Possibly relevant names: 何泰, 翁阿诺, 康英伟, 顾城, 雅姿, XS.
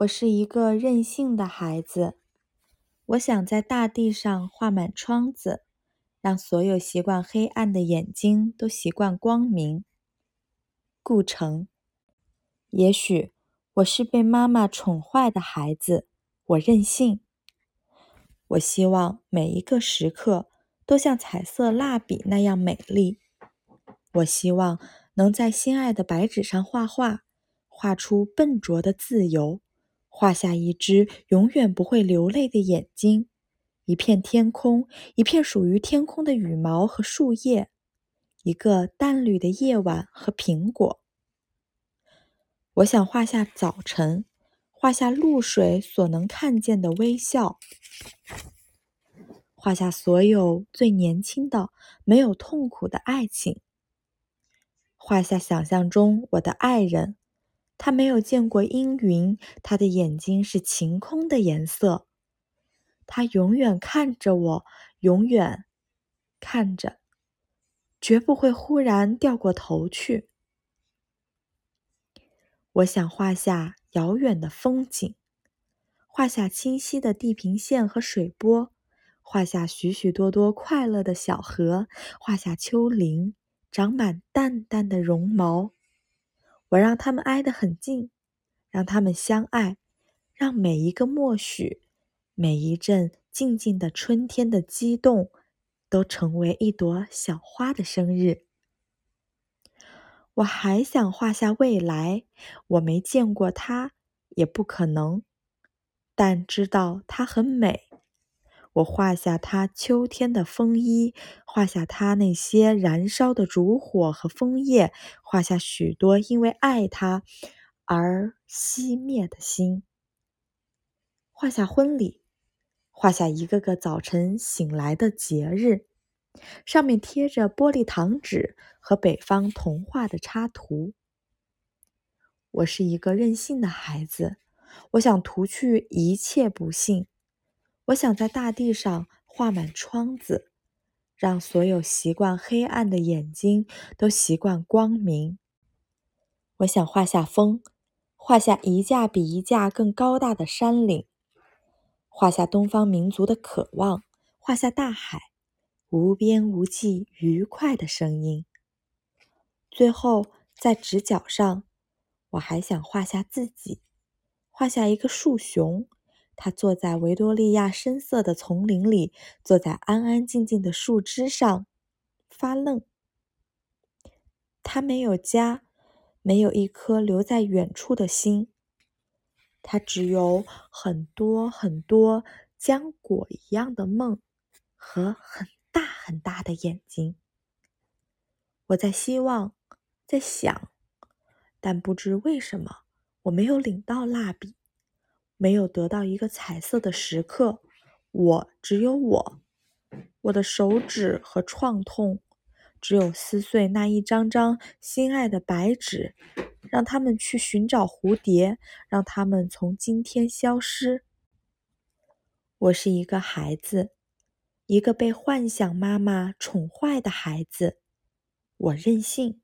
我是一个任性的孩子，我想在大地上画满窗子，让所有习惯黑暗的眼睛都习惯光明。顾城。也许我是被妈妈宠坏的孩子，我任性。我希望每一个时刻都像彩色蜡笔那样美丽。我希望能在心爱的白纸上画画，画出笨拙的自由，画下一只永远不会流泪的眼睛，一片天空，一片属于天空的羽毛和树叶，一个淡绿的夜晚和苹果。我想画下早晨，画下露水所能看见的微笑，画下所有最年轻的、没有痛苦的爱情，画下想象中我的爱人，他没有见过阴云，他的眼睛是晴空的颜色，他永远看着我，永远看着，绝不会忽然掉过头去。我想画下遥远的风景，画下清晰的地平线和水波，画下许许多多快乐的小河，画下丘陵长满淡淡的绒毛。我让他们挨得很近，让他们相爱，让每一个默许，每一阵静静的春天的激动，都成为一朵小花的生日。我还想画下未来，我没见过它，也不可能，但知道它很美。我画下它秋天的风衣，画下它那些燃烧的烛火和枫叶，画下许多因为爱它而熄灭的心。画下婚礼，画下一个个早晨醒来的节日，上面贴着玻璃糖纸和北方童话的插图。我是一个任性的孩子，我想涂去一切不幸。我想在大地上画满窗子，让所有习惯黑暗的眼睛都习惯光明。我想画下风，画下一架比一架更高大的山岭，画下东方民族的渴望，画下大海，无边无际愉快的声音。最后，在直角上，我还想画下自己，画下一个树熊，他坐在维多利亚深色的丛林里，坐在安安静静的树枝上发愣。他没有家，没有一颗留在远处的心，他只有很多很多浆果一样的梦和很大很大的眼睛。我在希望，在想，但不知为什么我没有领到蜡笔，没有得到一个彩色的时刻，我只有我，我的手指和创痛，只有撕碎那一张张心爱的白纸，让他们去寻找蝴蝶，让他们从今天消失。我是一个孩子，一个被幻想妈妈宠坏的孩子，我任性。